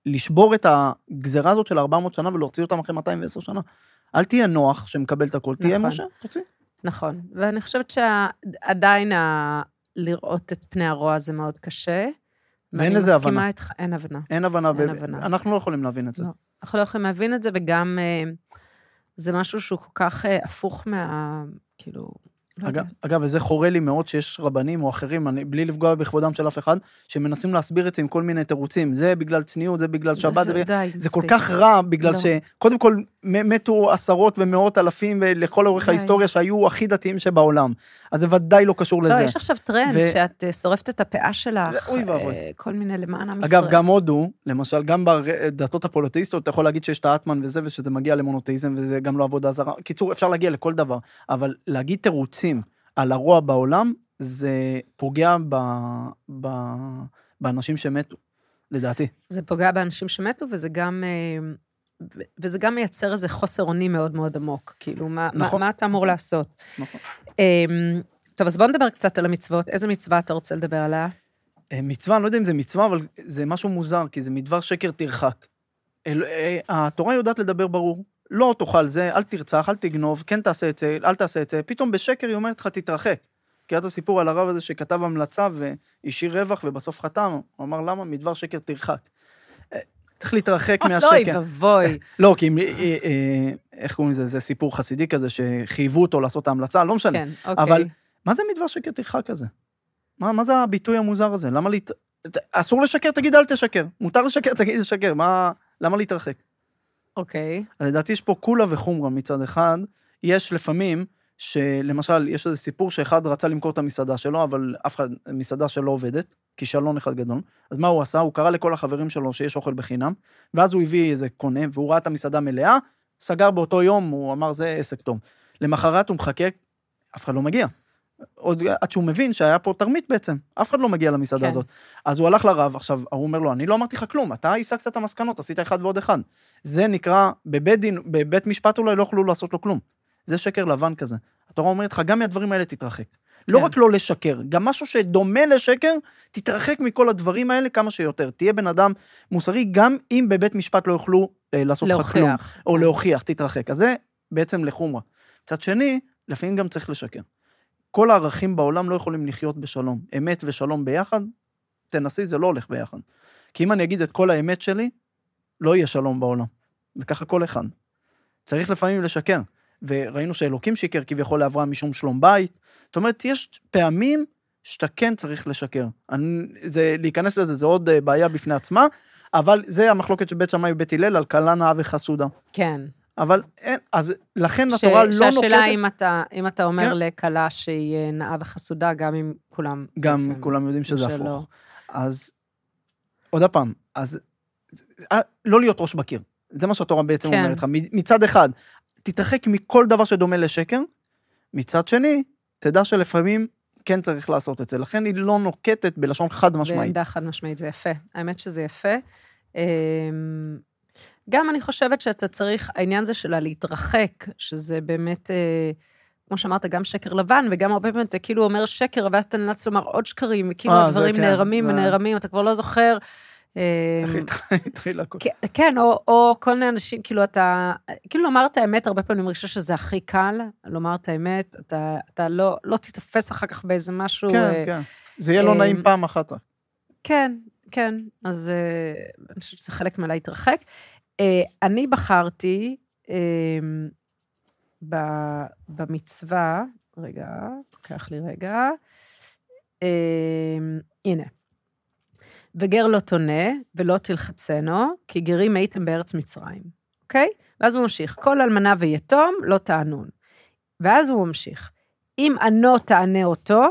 לשבור את הגזרה הזאת של 400 שנה, ולהוציא אותם אחרי 210 שנה. אל תהיה נוח שמקבל את הכל, תהיה משה, תוציא. נכון, ואני חושבת שעדיין לראות את פני הרוע זה מאוד קשה. ואין לזה הבנה. אין הבנה. אין הבנה. אנחנו לא יכולים להבין את זה. אנחנו לא יכולים להבין את זה, וגם זה משהו שהוא כל כך הפוך מה... כאילו... אגב, וזה חורה לי מאוד שיש רבנים או אחרים, בלי לפגוע בכבודם של אף אחד, שמנסים להסביר את זה עם כל מיני תירוצים, זה בגלל צניעות, זה בגלל שבת, זה כל כך רע, בגלל שקודם כל מתו עשרות ומאות אלפים, ולכל אורך ההיסטוריה שהיו הכי דתיים שבעולם, אז זה ודאי לא קשור לזה. לא, יש עכשיו טרנד, שאת שורפת את הפאה שלך, כל מיני למען עם ישראל. אגב, גם הודו, למשל, גם בדתות הפולוטאיסטיות, אתה יכול להגיד שיש תאטמן וזה, ושזה מגיע למונותאיזם, וזה גם לא עבודה זרה. קיצור, אפשר להגיע לכל דבר, אבל להגיד תירוץ על הרוע בעולם, זה פוגע באנשים שמתו, לדעתי. זה פוגע באנשים שמתו, וזה גם מייצר איזה חוסר אוני מאוד מאוד עמוק, כאילו, מה אתה אמור לעשות? נכון. טוב, אז בואו נדבר קצת על המצוות. איזה מצווה אתה רוצה לדבר עליה? מצווה, אני לא יודע אם זה מצווה, אבל זה משהו מוזר, כי זה מדבר שקר תרחק. התורה יודעת לדבר ברור. לא תאכל זה, אל תרצח, אל תגנוב, כן תעשה את זה, אל תעשה את זה, פתאום בשקר היא אומרת לך תתרחק. כי את הסיפור על הרב הזה שכתב המלצה ואישיר רווח ובסוף חתם, הוא אמר למה? מדבר שקר תרחק. צריך להתרחק מהשקר. לא, כי איך קוראים לזה, זה סיפור חסידי כזה שחייבו אותו לעשות ההמלצה, לא משנה. אבל מה זה מדבר שקר תרחק הזה? מה זה הביטוי המוזר הזה? למה אסור לשקר, תגיד אל תשקר. מותר לשקר, תגיד לשקר. למה להתרחק? אוקיי. אז לדעתי יש פה קולה וחומרה מצד אחד, יש לפעמים שלמשל יש איזה סיפור שאחד רצה למכור את המסעדה שלו, אבל אף אחד, מסעדה שלא עובדת, כישלון אחד גדול, אז מה הוא עשה? הוא קרא לכל החברים שלו שיש אוכל בחינם, ואז הוא הביא איזה קונה, והוא ראה את המסעדה מלאה, סגר באותו יום, הוא אמר זה עסק טוב. למחרת הוא מחכה, אף אחד לא מגיע. עוד עד שהוא מבין שהיה פה תרמית בעצם, אף אחד לא מגיע למסעדה הזאת. אז הוא הלך לרב, עכשיו הוא אומר לו, אני לא אמרתי לך כלום, אתה הסקת את המסקנות, עשית אחד ועוד אחד. זה נקרא, בבית משפט אולי לא יכולו לעשות לו כלום. זה שקר לבן כזה. התורה אומרת לך, גם מהדברים האלה תתרחק. לא רק לא לשקר, גם משהו שדומה לשקר, תתרחק מכל הדברים האלה כמה שיותר. תהיה בן אדם מוסרי, גם אם בבית משפט לא יכולו לעשות לך כלום, או להוכיח, תתרחק. אז זה בעצם לחומרה. צד שני, לפעמים גם צריך לשקר. כל הערכים בעולם לא יכולים לחיות בשלום. אמת ושלום ביחד, תנסי, זה לא הולך ביחד. כי אם אני אגיד את כל האמת שלי, לא יהיה שלום בעולם. וככה כל אחד. צריך לפעמים לשקר. וראינו שאלוקים שיקר, כביכול לעברה משום שלום בית. זאת אומרת, יש פעמים שאתה כן צריך לשקר. להיכנס לזה, זה עוד בעיה בפני עצמה, אבל זה המחלוקת שבית שמאי ובית הלל, על קלה נאה וחסודה. כן. אבל אין, אז לכן התורה לא נוקדת... שהשאלה אם אתה אומר כן. לקלה שהיא נאה וחסודה, גם אם כולם... גם בעצם, כולם יודעים שזה שלא. הפוך. אז עוד הפעם, אז לא להיות ראש בקיר, זה מה שהתורה בעצם כן. אומרת לך, מצד אחד, תתרחק מכל דבר שדומה לשקר, מצד שני, תדע שלפעמים כן צריך לעשות את זה, לכן היא לא נוקטת בלשון חד משמעית. בעמדה חד משמעית, זה יפה, האמת שזה יפה, גם אני חושבת שאתה צריך, העניין זה שלה להתרחק, שזה באמת, כמו שאמרת, גם שקר לבן, וגם הרבה פעמים אתה כאילו אומר שקר, ואז אתה נאלץ לומר עוד שקרים, וכאילו הדברים נערמים ונערמים, אתה כבר לא זוכר. התחיל הכל. כן, או כל מיני אנשים, כאילו אתה, כאילו לומר את האמת, הרבה פעמים אני מרגישה שזה הכי קל, לומר את האמת, אתה לא תתפס אחר כך באיזה משהו. כן, כן. זה יהיה לא נעים פעם אחת. כן, כן. אז אני חושבת שזה חלק מעלה התרחק. אני בחרתי במצווה, רגע, לוקח לי רגע, הנה, וגר לא תונה ולא תלחצנו, כי גרים הייתם בארץ מצרים, אוקיי? ואז הוא ממשיך, כל אלמנה ויתום לא תענון, ואז הוא ממשיך, אם ענו תענה אותו,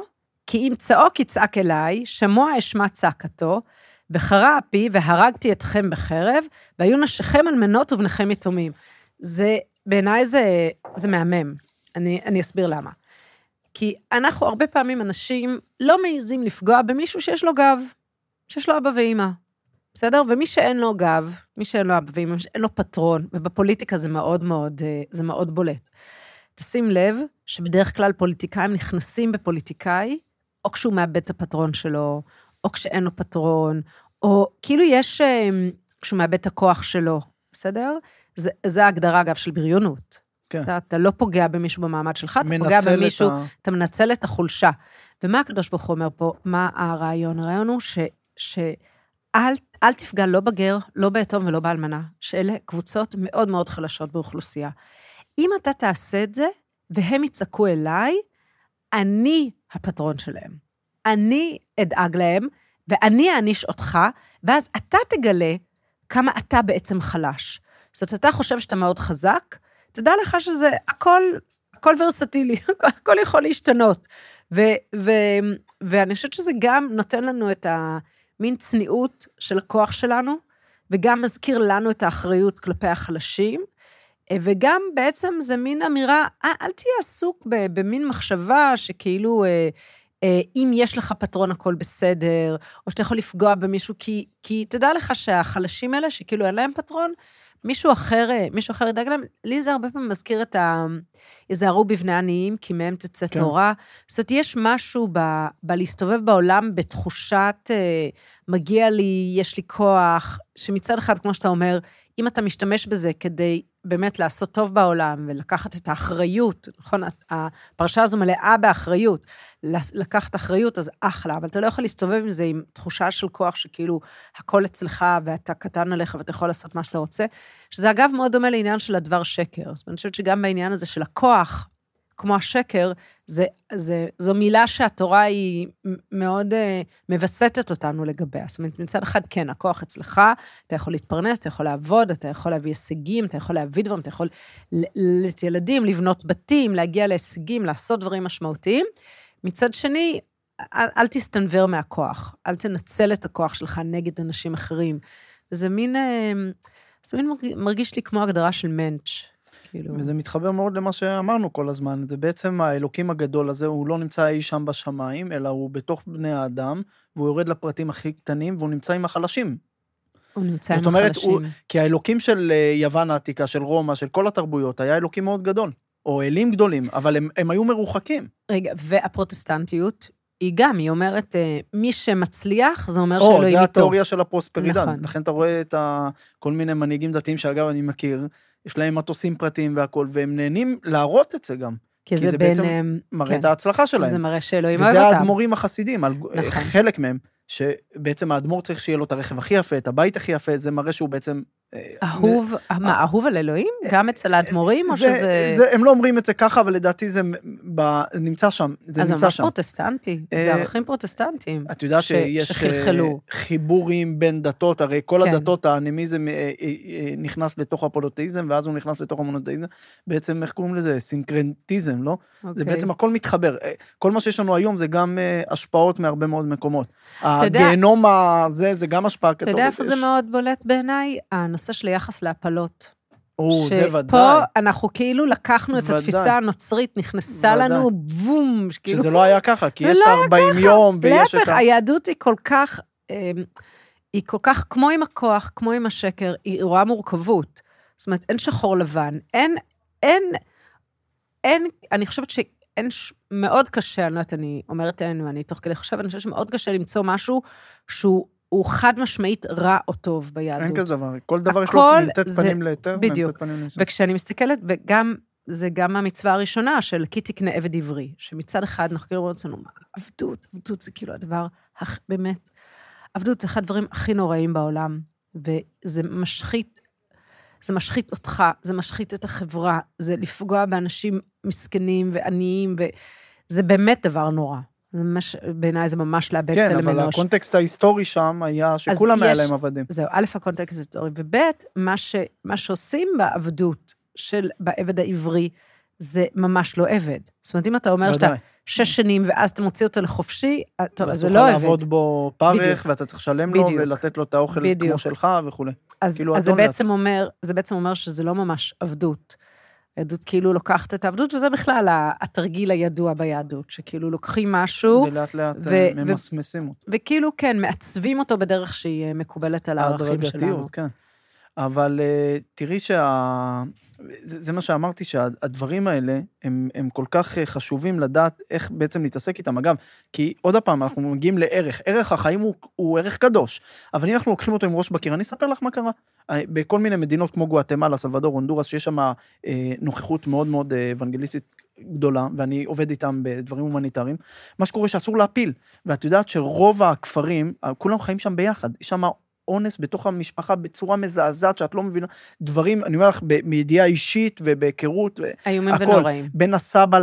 כי אם צעוק יצעק אליי, שמוע אשמע צעקתו, בחרה אפי והרגתי אתכם בחרב, והיו נשיכם אלמנות ובניכם יתומים. זה, בעיניי זה מהמם. אני אסביר למה. כי אנחנו הרבה פעמים אנשים לא מעיזים לפגוע במישהו שיש לו גב, שיש לו אבא ואמא. בסדר? ומי שאין לו גב, מי שאין לו אבא ואמא, אין לו פטרון, ובפוליטיקה זה מאוד מאוד, זה מאוד בולט. תשים לב שבדרך כלל פוליטיקאים נכנסים בפוליטיקאי, או כשהוא מאבד את הפטרון שלו, או כשאין לו פטרון, או כאילו יש, כשהוא מאבד את הכוח שלו, בסדר? זה ההגדרה, אגב, של בריונות. אתה לא פוגע במישהו במעמד שלך, אתה פוגע במישהו, אתה מנצל את החולשה. ומה הקדוש ברוך הוא אומר פה? מה הרעיון? הרעיון הוא אל תפגע לא בגר, לא ביתום ולא באלמנה, שאלה קבוצות מאוד מאוד חלשות באוכלוסייה. אם אתה תעשה את זה, והם יצעקו אליי, אני הפטרון שלהם. אני אדאג להם, ואני אעניש אותך, ואז אתה תגלה כמה אתה בעצם חלש. זאת אומרת, אתה חושב שאתה מאוד חזק, תדע לך שזה הכל ורסטילי, הכל יכול להשתנות. ואני חושבת שזה גם נותן לנו את מין צניעות של הכוח שלנו, וגם מזכיר לנו את האחריות כלפי החלשים, וגם בעצם זה מין אמירה, אל תהיה עסוק במין מחשבה שכאילו, אם יש לך פטרון הכל בסדר, או שאתה יכול לפגוע במישהו, כי תדע לך שהחלשים האלה, שכאילו אין להם פטרון, מישהו אחר ידאג להם, לי זה הרבה פעמים מזכיר את יזהרו בבני עניים, כי מהם תצא תורה, זאת אומרת, יש משהו בלהסתובב בעולם, בתחושת, מגיע לי, יש לי כוח, שמצד אחד, כמו שאתה אומר, אם אתה משתמש בזה, כדי באמת לעשות טוב בעולם, ולקחת את האחריות, נכון, הפרשה הזו מלאה באחריות, לקחת אחריות, אז אחלה, אבל אתה לא יכול להסתובב עם זה, עם תחושה של כוח, שכאילו, הכל אצלך, ואתה קטן עליך, ואתה יכול לעשות מה שאתה רוצה, שזה אגב מאוד דומה לעניין של הדבר שקר, זאת אומרת, אני חושבת שגם בעניין הזה של הכוח, כמו השקר, זו מילה שהתורה היא מאוד מבסטת אותנו לגביה. זאת אומרת, מצד אחד, כן, הכוח אצלך, אתה יכול להתפרנס, אתה יכול לעבוד, אתה יכול להביא הישגים, אתה יכול להביא דברים, אתה יכול לילדים, לבנות בתים, להגיע להישגים, לעשות דברים משמעותיים. מצד שני, אל תסתנבר מהכוח, אל תנצל את הכוח שלך נגד אנשים אחרים. וזה מין מרגיש לי כמו הגדרה של מנץ'. וזה מתחבר מאוד למה שאמרנו כל הזמן, זה בעצם האלוקים הגדול הזה, הוא לא נמצא אי שם בשמיים, אלא הוא בתוך בני האדם, והוא יורד לפרטים הכי קטנים, והוא נמצא עם החלשים. הוא נמצא עם החלשים. זאת אומרת, כי האלוקים של יוון העתיקה, של רומא, של כל התרבויות, היה אלוקים מאוד גדול, או אלים גדולים, אבל הם היו מרוחקים. רגע, והפרוטסטנטיות, היא גם, היא אומרת, מי שמצליח, זה אומר שאלוהים איתו. זה התיאוריה של הפרוספרידן, לכן אתה רואה את כל מיני מנהיגים דתיים, שאגב אני מכיר, יש להם מטוסים פרטיים והכל, והם נהנים להראות את זה גם. כי זה בעצם מראה את ההצלחה שלהם. זה מראה שאלוהים אוהב אותם. וזה האדמו"רים החסידים, חלק מהם, שבעצם האדמו"ר צריך שיהיה לו את הרכב הכי יפה, את הבית הכי יפה, זה מראה שהוא בעצם... אהוב על אלוהים? גם אצל האדמו"רים? הם לא אומרים את זה ככה, אבל לדעתי זה נמצא שם. אז זה ממש פרוטסטנטי, זה ערכים פרוטסטנטיים. את יודעת שיש חיבורים בין דתות, הרי כל הדתות, האנימיזם נכנס לתוך הפולוטאיזם, ואז הוא נכנס לתוך המונותאיזם, בעצם איך קוראים לזה? סינקרנטיזם, לא? זה בעצם הכל מתחבר. כל מה שיש לנו היום זה גם השפעות מהרבה מאוד מקומות. הגנום הזה זה גם השפעה כתובת. אתה יודע איפה זה מאוד בולט בעיניי? הנושא של היחס להפלות. זה ודאי. שפה אנחנו כאילו לקחנו את התפיסה הנוצרית, נכנסה לנו בום. שזה לא היה ככה, כי יש 40 יום ויש את... היהדות היא כל כך, כמו עם הכוח, כמו עם השקר, היא רואה מורכבות. זאת אומרת, אין שחור לבן, אין, אני חושבת מאוד קשה, אני אומרת אין, ואני תוך כדי חושבת, אני חושבת שמאוד קשה למצוא משהו שהוא חד משמעית רע או טוב ביהדות. אין כזה דבר, כל דבר יש לו נמתת פנים ליתר, נמתת פנים ליסוד. וכשאני מסתכלת, וגם, זה גם המצווה הראשונה של כי תקנה עבד עברי, שמצד אחד אנחנו כאילו אומרים לנו, עבדות זה כאילו הדבר, באמת, עבדות זה אחד הדברים הכי נוראים בעולם, וזה משחית, זה משחית אותך, זה משחית את החברה, זה לפגוע באנשים מסכנים ועניים, וזה באמת דבר נורא. בעיניי זה ממש לאבד צלם אנוש. כן, אבל הקונטקסט ההיסטורי שם היה שכולם היה להם עבדים. זהו, א', הקונטקסט ההיסטורי, וב', מה שעושים בעבדות של בעבד העברי, זה ממש לא עבד. זאת אומרת, אם אתה אומר שאתה 6 שנים, ואז אתה מוציא אותו לחופשי, זה לא עבד. ואתה לעבוד בו פרך, ואתה צריך לשלם לו, ולתת לו את האוכל כמו שלך וכו'. אז זה בעצם אומר שזה לא ממש עבדות. היהדות כאילו לוקחת את העבדות, וזה בכלל התרגיל הידוע ביהדות, שכאילו לוקחים משהו, ולאט לאט ממסמסים אותו. וכאילו כן, מעצבים אותו בדרך שהיא מקובלת על הערכים שלנו. הדרגתיות, כן. אבל תראי זה מה שאמרתי, שהדברים האלה הם כל כך חשובים לדעת איך בעצם להתעסק איתם. אגב, כי עוד הפעם אנחנו מגיעים לערך, ערך החיים הוא ערך קדוש, אבל אם אנחנו לוקחים אותו עם ראש בקיר, אני אספר לך מה קרה, בכל מיני מדינות כמו גואטמלה, סלבדור, הונדורס, שיש שם נוכחות מאוד מאוד אבנגליסטית גדולה, ואני עובד איתם בדברים הומניטריים, מה שקורה שאסור להפיל, ואת יודעת שרוב הכפרים, כולם חיים שם ביחד, יש שם אונס בתוך המשפחה בצורה מזעזעת שאת לא מבינה, דברים, אני אומר לך, מידיעה אישית ובהיכרות, איומים ונוראים. בין הסבא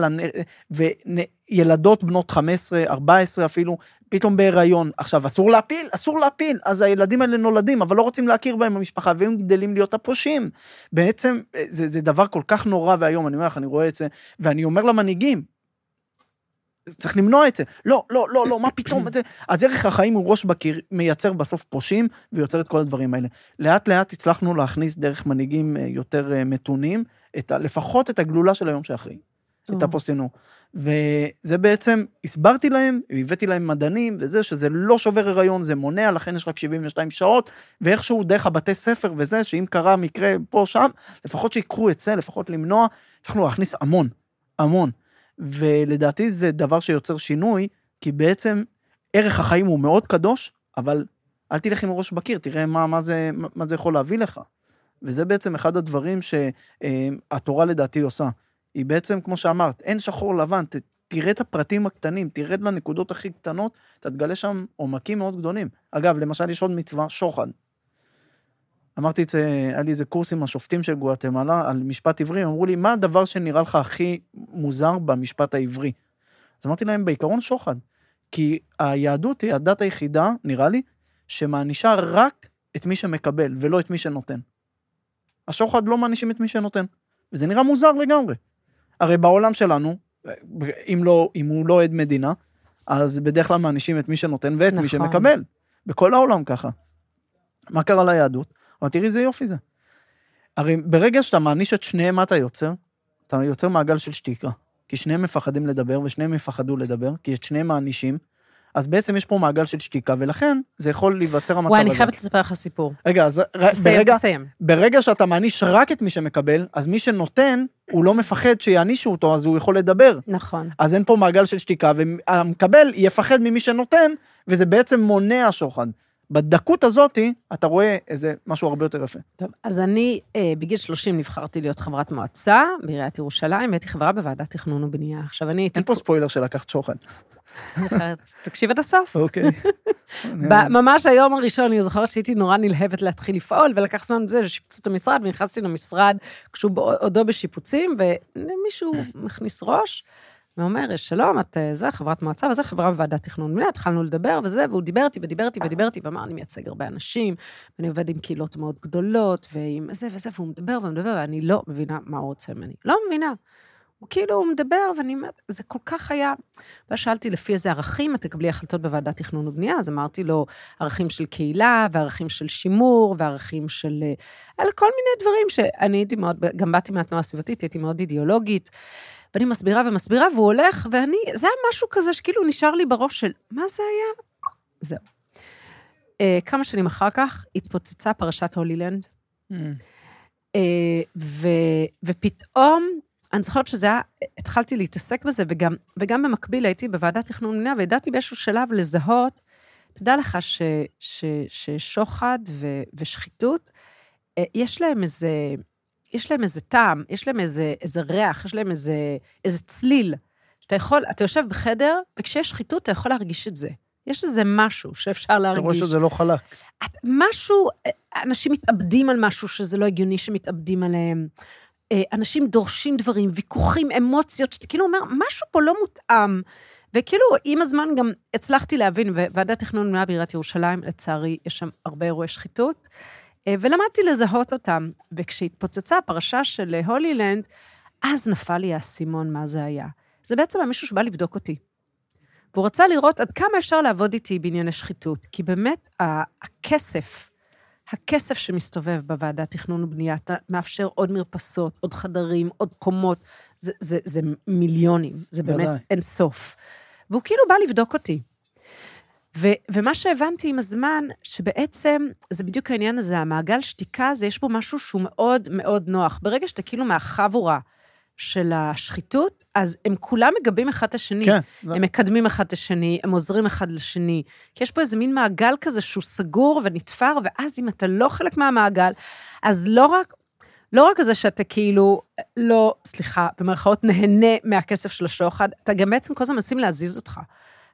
וילדות בנות 15, 14 אפילו, פתאום בהיריון, עכשיו אסור להפיל, אסור להפיל, אז הילדים האלה נולדים, אבל לא רוצים להכיר בהם במשפחה, והם גדלים להיות הפושעים, בעצם זה דבר כל כך נורא, והיום אני אומר לך, אני רואה את זה, ואני אומר למנהיגים, צריך למנוע את זה, לא, לא, לא, לא, מה פתאום את זה, אז ערך החיים הוא ראש בקיר, מייצר בסוף פושעים, ויוצר את כל הדברים האלה, לאט לאט הצלחנו להכניס דרך מנהיגים יותר מתונים, לפחות את הגלולה של היום שאחרי, את הפוסטינו, וזה בעצם, הסברתי להם, הבאתי להם מדענים, וזה שזה לא שובר הריון, זה מונע, לכן יש רק 72 שעות, ואיכשהו דרך הבתי ספר וזה, שאם קרה מקרה פה שם, לפחות שיקרו את זה, לפחות למנוע, צריכנו להכניס המון, המון. ולדעתי זה דבר שיוצר שינוי, כי בעצם ערך החיים הוא מאוד קדוש, אבל אל תלך עם ראש בקיר, תראה מה זה יכול להביא לך. וזה בעצם אחד הדברים שהתורה לדעתי עושה. היא בעצם, כמו שאמרת, אין שחור לבן, תראה את הפרטים הקטנים, תראה לנקודות הכי קטנות, תתגלה שם עומקים מאוד גדולים. אגב, למשל יש עוד מצווה, שוחד. אמרתי, היה לי איזה קורס עם השופטים של גואטמלה על משפט עברי, אמרו לי, מה הדבר שנראה לך הכי מוזר במשפט העברי? אז אמרתי להם, בעיקרון שוחד, כי היהדות היא הדת היחידה, נראה לי, שמענישה רק את מי שמקבל, ולא את מי שנותן. השוחד לא מענישים את מי שנותן, וזה נראה מוזר לגמרי. הרי בעולם שלנו, אם הוא לא עד מדינה, אז בדרך כלל מענישים את מי שנותן, ואת מי שמקבל. בכל העולם ככה. מה קרה ליהדות? אבל תראי, זה יופי זה. הרי ברגע שאתה מעניש את שניהם, מה אתה יוצר? אתה יוצר מעגל של שתיקה, כי שניהם מפחדים לדבר, ושניהם מפחדו לדבר, כי את שניהם מענישים, אז בעצם יש פה מעגל של שתיקה, ולכן זה יכול להיווצר המצב הזה. וואי, אני חייבת לספר לך סיפור. רגע, אז ברגע שאתה מעניש רק את מי שמקבל, אז מי שנותן, הוא לא מפחד שיענישו אותו, אז הוא יכול לדבר. נכון. אז אין פה מעגל של שתיקה, והמקבל יפחד ממי שנותן, וזה בעצם מונע שוחד. בדקות הזאת, אתה רואה איזה משהו הרבה יותר יפה. טוב, אז אני בגיל 30 נבחרתי להיות חברת מועצה, בעיריית ירושלים, הייתי חברה בוועדת תכנון ובנייה. עכשיו אני הייתי... אין פה ספוילר שלקחת שוחד. תקשיב עד הסוף. אוקיי. ממש היום הראשון, אני זוכרת שהייתי נורא נלהבת להתחיל לפעול, ולקח זמן את זה לשיפוצות המשרד, ונכנסתי למשרד כשהוא עודו בשיפוצים, ומישהו מכניס ראש, ואומר, שלום, את זה חברת מועצה, וזה חברה בוועדת תכנון ובנייה, התחלנו לדבר וזה, והוא דיברתי, ואמר, אני מייצג הרבה אנשים, ואני עובד עם קהילות מאוד גדולות, ועם זה וזה, והוא מדבר, ואני לא מבינה מה הוא רוצה ממני. לא מבינה. הוא מדבר, ואני אומרת, זה כל כך היה. ושאלתי, לפי איזה ערכים את תקבלי החלטות בוועדת תכנון ובנייה? אז אמרתי לו, ערכים של קהילה, וערכים של שימור, וערכים של... על כל מיני דברים שאני הייתי מאוד, גם באתי מהתנועה הסביבתית, הייתי מאוד אידיאולוגית. ואני מסבירה, והוא הולך, ואני, זה היה משהו כזה שכאילו נשאר לי בראש של, מה זה היה? זהו. כמה שנים אחר כך, התפוצצה פרשת הולילנד, ופתאום, אני זוכרת שזה היה, התחלתי להתעסק בזה, וגם במקביל הייתי בוועדת תכנון ובנייה, וידעתי באיזשהו שלב לזהות, תדע לך ששוחד ושחיתות, יש להם איזה טעם, יש להם איזה ריח, יש להם איזה צליל, אתה יושב בחדר, וכשיש שחיתות, אתה יכול להרגיש את זה. יש איזה משהו שאפשר להרגיש. אתה רואה שזה לא חלק. אנשים מתאבדים על משהו שזה לא הגיוני שמתאבדים עליהם. אנשים דורשים דברים, ויכוחים, אמוציות, שאתה כאילו אומר, משהו פה לא מותאם. וכאילו, עם הזמן גם הצלחתי להבין, וועדת תכנון ובנייה בעיריית ירושלים, לצערי, יש שם הרבה אירועי שחיתות, ולמדתי לזהות אותם, וכשהתפוצצה הפרשה של הולילנד, אז נפל לי הסימון מה זה היה. זה בעצם מישהו שבא לבדוק אותי. והוא רצה לראות עד כמה אפשר לעבוד איתי בענייני שחיתות, כי באמת הכסף שמסתובב בוועדת תכנון ובנייה, מאפשר עוד מרפסות, עוד חדרים, עוד קומות, זה מיליונים, זה באמת אין סוף. והוא כאילו בא לבדוק אותי. ומה שהבנתי עם הזמן, שבעצם זה בדיוק העניין הזה, המעגל שתיקה הזה, יש בו משהו שהוא מאוד מאוד נוח. ברגע שאתה כאילו מהחבורה של השחיתות, אז הם כולם מגבים אחד את השני. כן. הם מקדמים אחד את השני, הם עוזרים אחד לשני. כי יש פה איזה מין מעגל כזה שהוא סגור ונתפר, ואז אם אתה לא חלק מהמעגל, אז לא רק זה שאתה כאילו, לא, סליחה, במרכאות נהנה מהכסף של השוחד, אתה גם בעצם כל זה מנסים להזיז אותך.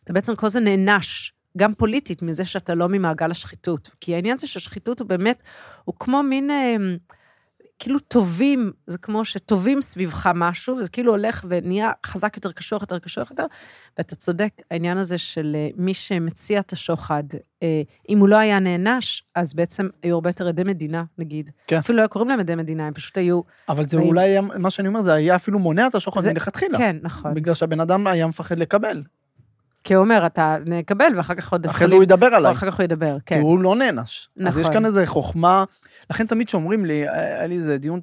אתה בעצם כל זה נענש, גם פוליטית, מזה שאתה לא ממעגל השחיתות. כי העניין זה שהשחיתות הוא באמת, הוא כמו מין, כאילו טובים, זה כמו שטובים סביבך משהו, וזה כאילו הולך ונהיה חזק יותר קשוח, יותר, ואתה צודק, העניין הזה של מי שמציע את השוחד, אם הוא לא היה נענש, אז בעצם היו הרבה יותר עדי מדינה, נגיד. כן. אפילו לא היו קוראים להם עדי מדינה, הם פשוט היו... אבל זה אולי היה, מה שאני אומר, זה היה אפילו מונע את השוחד מלכתחילה. כן, נכון. בגלל שהבן אדם היה מפחד לקבל. כי הוא אומר, אתה נקבל, ואחר כך עוד... אחרי זה הוא ידבר עליי. אחר כך הוא ידבר, כן. כי הוא לא נענש. נכון. אז יש כאן איזו חוכמה, לכן תמיד שאומרים לי, היה לי איזה דיון,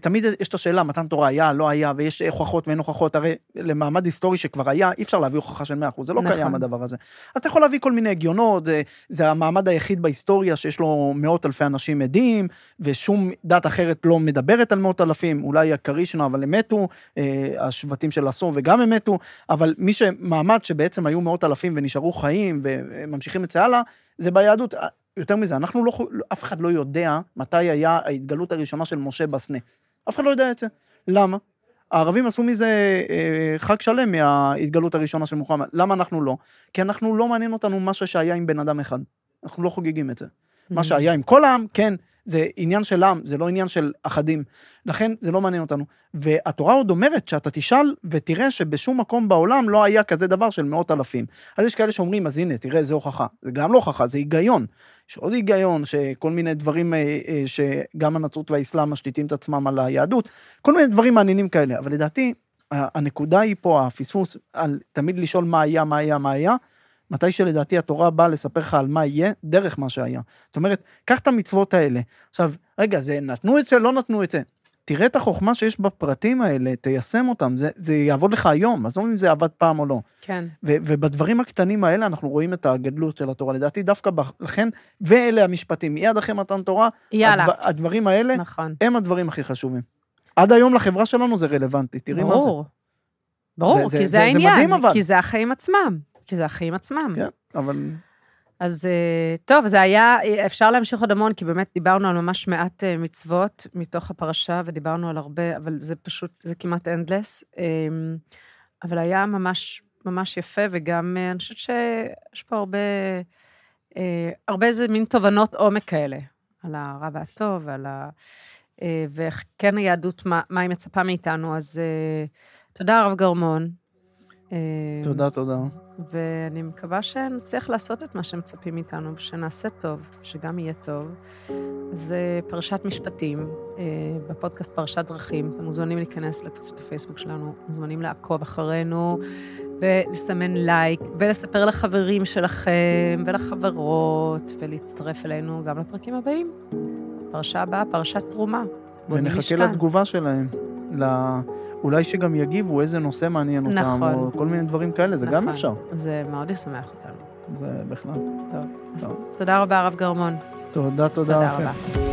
תמיד יש את השאלה, מתן תורה היה, לא היה, ויש הוכחות ואין הוכחות, הרי למעמד היסטורי שכבר היה, אי אפשר להביא הוכחה של 100%, זה לא קיים הדבר הזה. אז אתה יכול להביא כל מיני הגיונות, זה המעמד היחיד בהיסטוריה, שיש לו מאות אלפי אנשים עדים, ושום דת אחרת לא מדברת על מאות אלפים, אולי הקרישנה, אבל הם מתו, השבטים של הסום וגם הם מתו, אבל מי שמעמד שבעצם היו מאות אלפים ונשארו חיים וממשיכים את זה הלאה, זה ביהדות. יותר מזה, אנחנו לא, אף אחד לא יודע מתי היה ההתגלות הראשונה של משה בסנה. אף אחד לא יודע את זה. למה? הערבים עשו מזה חג שלם מההתגלות הראשונה של מוחמד. למה אנחנו לא? כי אנחנו לא מעניין אותנו מה שהיה עם בן אדם אחד. אנחנו לא חוגגים את זה. מה שהיה עם כל העם, כן, זה עניין של עם, זה לא עניין של אחדים. לכן זה לא מעניין אותנו. והתורה עוד אומרת שאתה תשאל ותראה שבשום מקום בעולם לא היה כזה דבר של מאות אלפים. אז יש כאלה שאומרים, אז הנה, תראה, זה הוכחה. זה גם לא הוכחה, זה היגיון. יש עוד היגיון שכל מיני דברים שגם הנצרות והאסלאם משליטים את עצמם על היהדות. כל מיני דברים מעניינים כאלה. אבל לדעתי, הנקודה היא פה, הפיסוס, על תמיד לשאול מה היה, מתי שלדעתי התורה באה לספר לך על מה יהיה, דרך מה שהיה. זאת אומרת, קח את המצוות האלה. עכשיו, רגע, זה נתנו את זה, לא נתנו את זה. תראה את החוכמה שיש בפרטים האלה, תיישם אותם, זה יעבוד לך היום, אז לא אם זה עבד פעם או לא. כן. ובדברים הקטנים האלה, אנחנו רואים את הגדלות של התורה, לדעתי דווקא לכן, ואלה המשפטים, מיד אחרי מתן תורה, הדברים האלה, נכון. הם הדברים הכי חשובים. עד היום לחברה שלנו זה רלוונטי, תראי מה זה. ברור, כי זה העניין, כי זה החיים עצמם. כי זה החיים עצמם. כן, אבל... אז טוב, זה היה, אפשר להמשיך עוד המון, כי באמת דיברנו על ממש מעט מצוות מתוך הפרשה, ודיברנו על הרבה, אבל זה פשוט, זה כמעט אנדלס, אבל היה ממש, ממש יפה, וגם אני חושבת שיש פה הרבה איזה מין תובנות עומק כאלה, על הרע והטוב, ועל ה... וכן היהדות, מה היא מצפה מאיתנו, אז תודה הרב גרמון. תודה. ואני מקווה שנצליח לעשות את מה שמצפים מאיתנו, שנעשה טוב, שגם יהיה טוב. זה פרשת משפטים, בפודקאסט פרשת דרכים. אתם מוזמנים להיכנס לקבוצת הפייסבוק שלנו, מוזמנים לעקוב אחרינו, ולסמן לייק, ולספר לחברים שלכם, ולחברות, ולהתרף אלינו גם לפרקים הבאים. הפרשה הבאה, פרשת תרומה. ונחכה לתגובה שלהם. אולי שגם יגיבו איזה נושא מעניין אותם, או כל מיני דברים כאלה, זה גם אפשר. זה מאוד ישמח אותנו. זה בכלל. טוב. תודה רבה, הרב גרמון. תודה רבה.